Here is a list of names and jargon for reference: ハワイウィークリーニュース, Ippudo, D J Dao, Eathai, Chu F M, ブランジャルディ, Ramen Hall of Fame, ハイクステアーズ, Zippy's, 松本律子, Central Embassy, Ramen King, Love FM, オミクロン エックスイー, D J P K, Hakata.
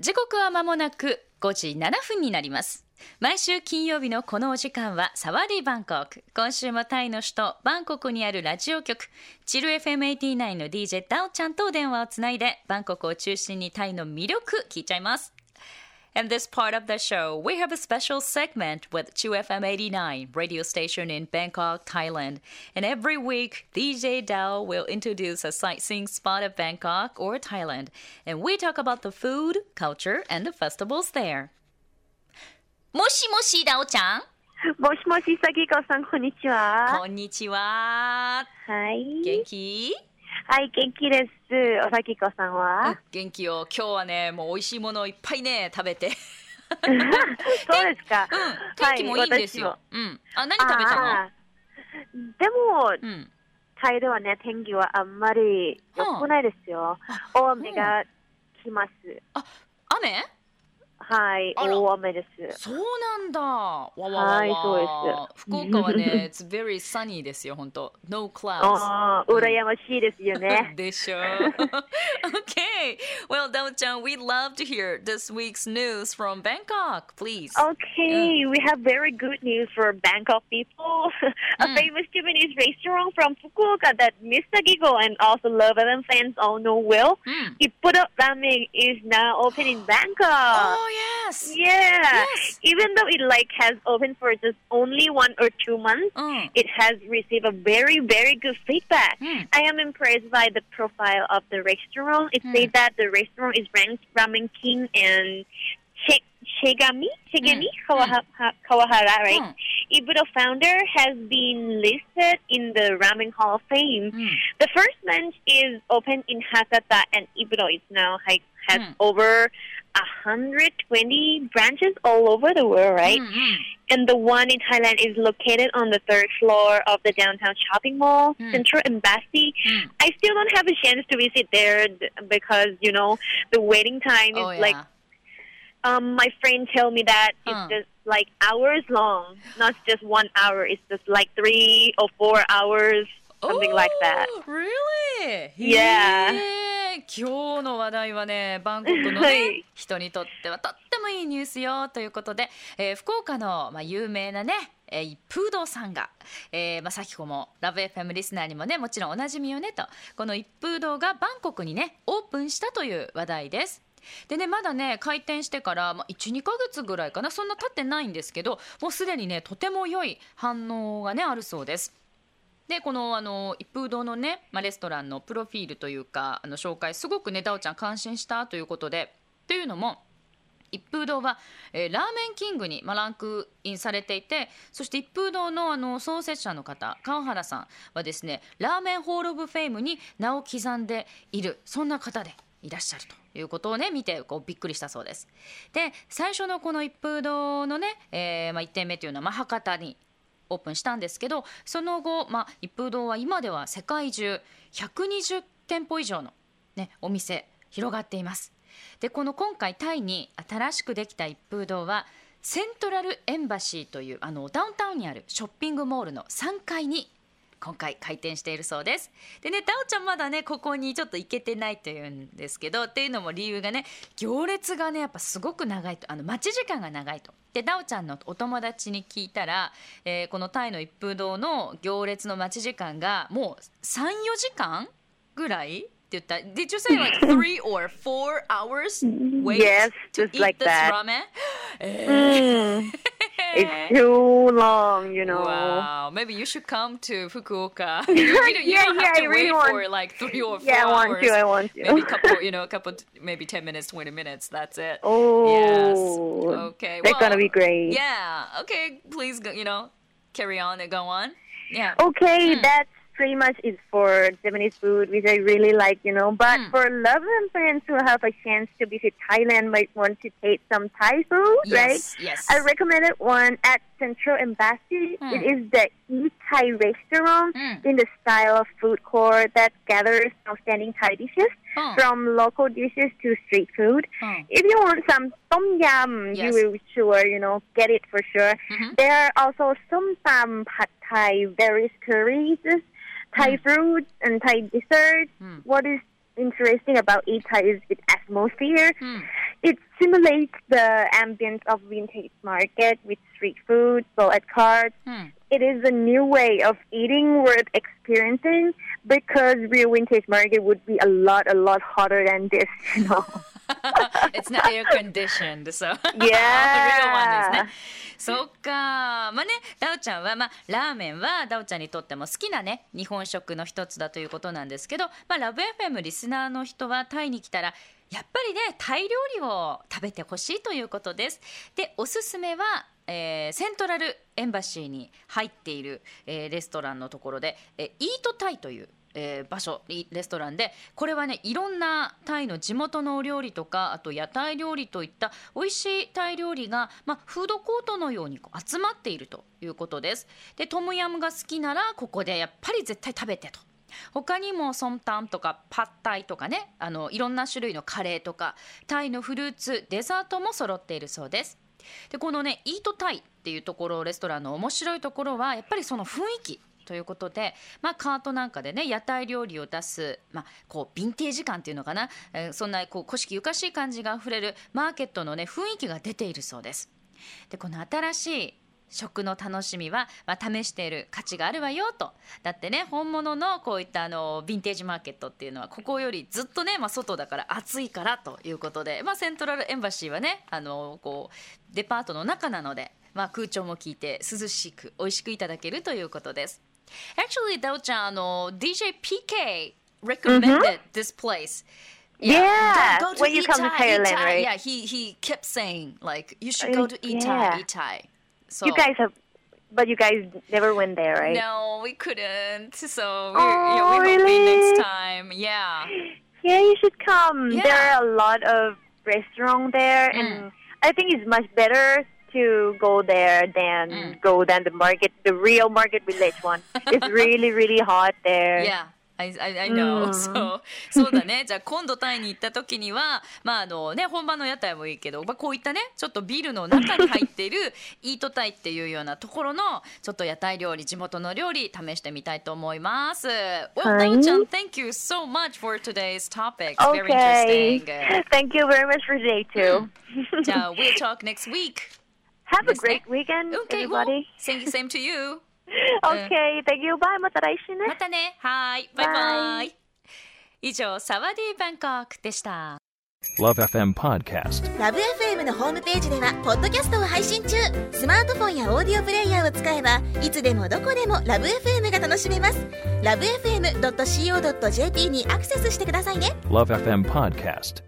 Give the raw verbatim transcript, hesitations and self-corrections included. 時刻は間もなくごじななふんになります。毎週金曜日のこのお時間はサワディバンコク。今週もタイの首都バンコクにあるラジオ局チル エフエムはちじゅうきゅう の ディージェー ダオちゃんとお電話をつないで、バンコクを中心にタイの魅力聞いちゃいます。In this part of the show, we have a special segment with Chu F M eighty-nine, radio station in Bangkok, Thailand. And every week, D J Dao will introduce a sightseeing spot of Bangkok or Thailand. And we talk about the food, culture, and the festivals there. Moshi-moshi, Dao-chan. Moshi-moshi, Sagiko-san, konnichiwa. Konnichiwa. Hi. Genki?はい、元気です。おさきこさんは元気よ。今日はね、もう美味しいものをいっぱいね、食べてそうですか、うん、天気もいいんですよ、はい、うん、あ、何食べたの？でも、うん、タイではね、天気はあんまり良くないですよ、うん、大雨が来ます、うん、あ、雨？はい、大雨です。そうなんだ。わわわわ。はい、そうです。福岡はね、it's very sunny ですよ、本当。No clouds。ああ、羨ましいですよね。でしょ。Okay. Well, Dao-chan, we'd love to hear this week's news from Bangkok, please. Okay, we have very good news for Bangkok people. A famous Japanese restaurant from Fukuoka that Mister Gigo and also Love F M fans all know well. Ippudo Ramen is now open in Bangkok.Yes. Yeah. Yes. Even though it like has opened for just only one or two months, mm. it has received a very, very good feedback. Mm. I am impressed by the profile of the restaurant. It mm. said that the restaurant is ranked Ramen King and Shigami, Shigami mm. Kawaha- mm. Kawahara, right? Mm. Ibudo founder has been listed in the Ramen Hall of Fame. Mm. The first bench is open in Hakata, and Ibudo is now like, has mm. over...one hundred twenty branches all over the world, right? Mm-hmm. And the one in Thailand is located on the third floor of the downtown shopping mall, mm. Central Embassy. Mm. I still don't have a chance to visit there because, you know, the waiting time oh, is yeah. like... Um, my friend told me that huh. it's just like hours long, not just one hour. It's just like three or four hours, something oh, like that. Really? Yeah. yeah.今日の話題はね、バンコクの、ねはい、人にとってはとってもいいニュースよということで、えー、福岡の、まあ、有名なね、えー、プードーさんが、えーまあ、さきこもラブ エフエム リスナーにもね、もちろんおなじみよねと、この一風堂がバンコクにねオープンしたという話題です。でね、まだね開店してから、まあ、いち、にかげつぐらいかな、そんな経ってないんですけど、もうすでにねとても良い反応がねあるそうです。で、このあの一風堂のね、まあ、レストランのプロフィールというか、あの紹介すごくねダオちゃん感心したということで、というのも一風堂は、えー、ラーメンキングに、まあ、ランクインされていて、そして一風堂のあの創設者の方川原さんはですね、ラーメンホールオブフェイムに名を刻んでいる、そんな方でいらっしゃるということをね見て、こうびっくりしたそうです。で、最初のこの一風堂のね、えーまあ、いってんめというのは、まあ、博多にオープンしたんですけど、その後、まあ、一風堂は今では世界中ひゃくにじゅってんぽ以上の、ね、お店広がっています。で、この今回タイに新しくできた一風堂はセントラルエンバシーというあのダウンタウンにあるショッピングモールのさんがいに今回開店しているそうです。でね、ダオちゃんまだねここにちょっと行けてないというんですけど、っていうのも理由がね、行列がねやっぱすごく長いと、あの待ち時間が長いと。で、ダオちゃんのお友達に聞いたら、えー、このタイの一風堂の行列の待ち時間がもうさん、よじかんぐらいって言った。 Did you say like three or four hours wait yes, to eat like this that. ramen? Mm. It's too long, you know. Wow, maybe you should come to Fukuoka. You, you yeah, don't have yeah, to I really wait want... for like three or four yeah, I want hours. Yeah, I want to. I want to. Maybe a couple, you know, a couple, maybe ten minutes, twenty minutes. That's it. Oh, yes. Okay, that's well, gonna be great. Yeah. Okay, please, go, you know, carry on and go on. Yeah. Okay, mm. that's pretty much it for Japanese food, which I really like, you know. But mm. for love and friends who have a chance to visit Thailand, might want to taste some Thai food, yes, right? Yes. I recommended one at Central Embassy. Mm. It is the Eathai restaurant mm. in the style of food court that gathers outstanding Thai dishes oh. from local dishes to street food. Oh. If you want some tom yum, yes. you will sure, you know, get it for sure. Mm-hmm. There are also some tam pad Thai, various curries.Thai mm. fruit and Thai desserts. Mm. What is interesting about Eathai is its atmosphere. Mm. It simulates the ambience of vintage market with street food, bullet carts. Hmm. It is a new way of eating worth experiencing because real vintage market would be a lot, a lot hotter than this, you know. It's not air conditioned, so yeah. The real one is,ね。そっか、まあね、ダオちゃんは、まあ、ラーメンはダオちゃんにとっても好きなね、日本食の一つだということなんですけど、まあ、ラブ エフエム リスナーの人はタイに来たらやっぱりね、タイ料理を食べてほしいということです。で、おすすめは、えー、セントラルエンバシーに入っている、えー、レストランのところで、えー、イートタイという、えー、場所、レストランで、これはね、いろんなタイの地元のお料理とか、あと屋台料理といった美味しいタイ料理が、まあ、フードコートのようにこう集まっているということです。で、トムヤムが好きならここでやっぱり絶対食べてと。他にもソムタンとかパッタイとかね、あのいろんな種類のカレーとかタイのフルーツ、デザートも揃っているそうです。で、このね、イートタイっていうところ、レストランの面白いところはやっぱりその雰囲気ということで、まあ、カートなんかでね、屋台料理を出す、まあ、こうヴィンテージ感っていうのかな、えー、そんなこう古式ゆかしい感じがあふれるマーケットのね、雰囲気が出ているそうです。で、この新しい食の楽しみは、まあ、試している価値があるわよと。だってね、本物のこういったあのヴィンテージマーケットっていうのはここよりずっとね、まあ、外だから暑いからということで、まあ、セントラルエンバシーはね、あのこうデパートの中なので、まあ、空調も効いて涼しく美味しくいただけるということです。 Actually, ダオちゃん、あの ディージェー ピーケー recommended、mm-hmm. this place. Yeah, yeah. Go, go to when Eathai, you come to Thailand, Eathai, right? Yeah, he, he kept saying like, you should go to Eathai, yeah. Eathai.So, you guys have, but you guys never went there, right? No, we couldn't. So we're, oh, you know, we really? Will be next time. Yeah. Yeah, you should come. Yeah. There are a lot of restaurants there, mm. and I think it's much better to go there than mm. go down the market, the real market village one. It's really, really hot there. Yeah.I, I know. Mm. So, そうだね。じゃあ今度タイに行った時には、まああのね、本場の屋台もいいけど、まあ、こういったね、ちょっとビルの中に入っているイートタイっていうようなところのちょっと屋台料理、地元の料理試してみたいと思います。Well, Dao-chan, thank you so much for today's topic. Very interesting. Thank you very much for today too. じゃあ we'll talk next week. Have a great weekend, everybody. Okay, same to you.Okay, thank you. Bye. また来週ね。またね。はい。バイバイ。以上、サワディーバンコクでした。Love エフエム Podcast。Love エフエム のホームページではポッドキャストを配信中。スマートフォンやオーディオプレイヤーを使えば、いつでもどこでも Love エフエム が楽しめます。ラブエフエムドットシーオードットジェーピー にアクセスしてくださいね。Love エフエム Podcast。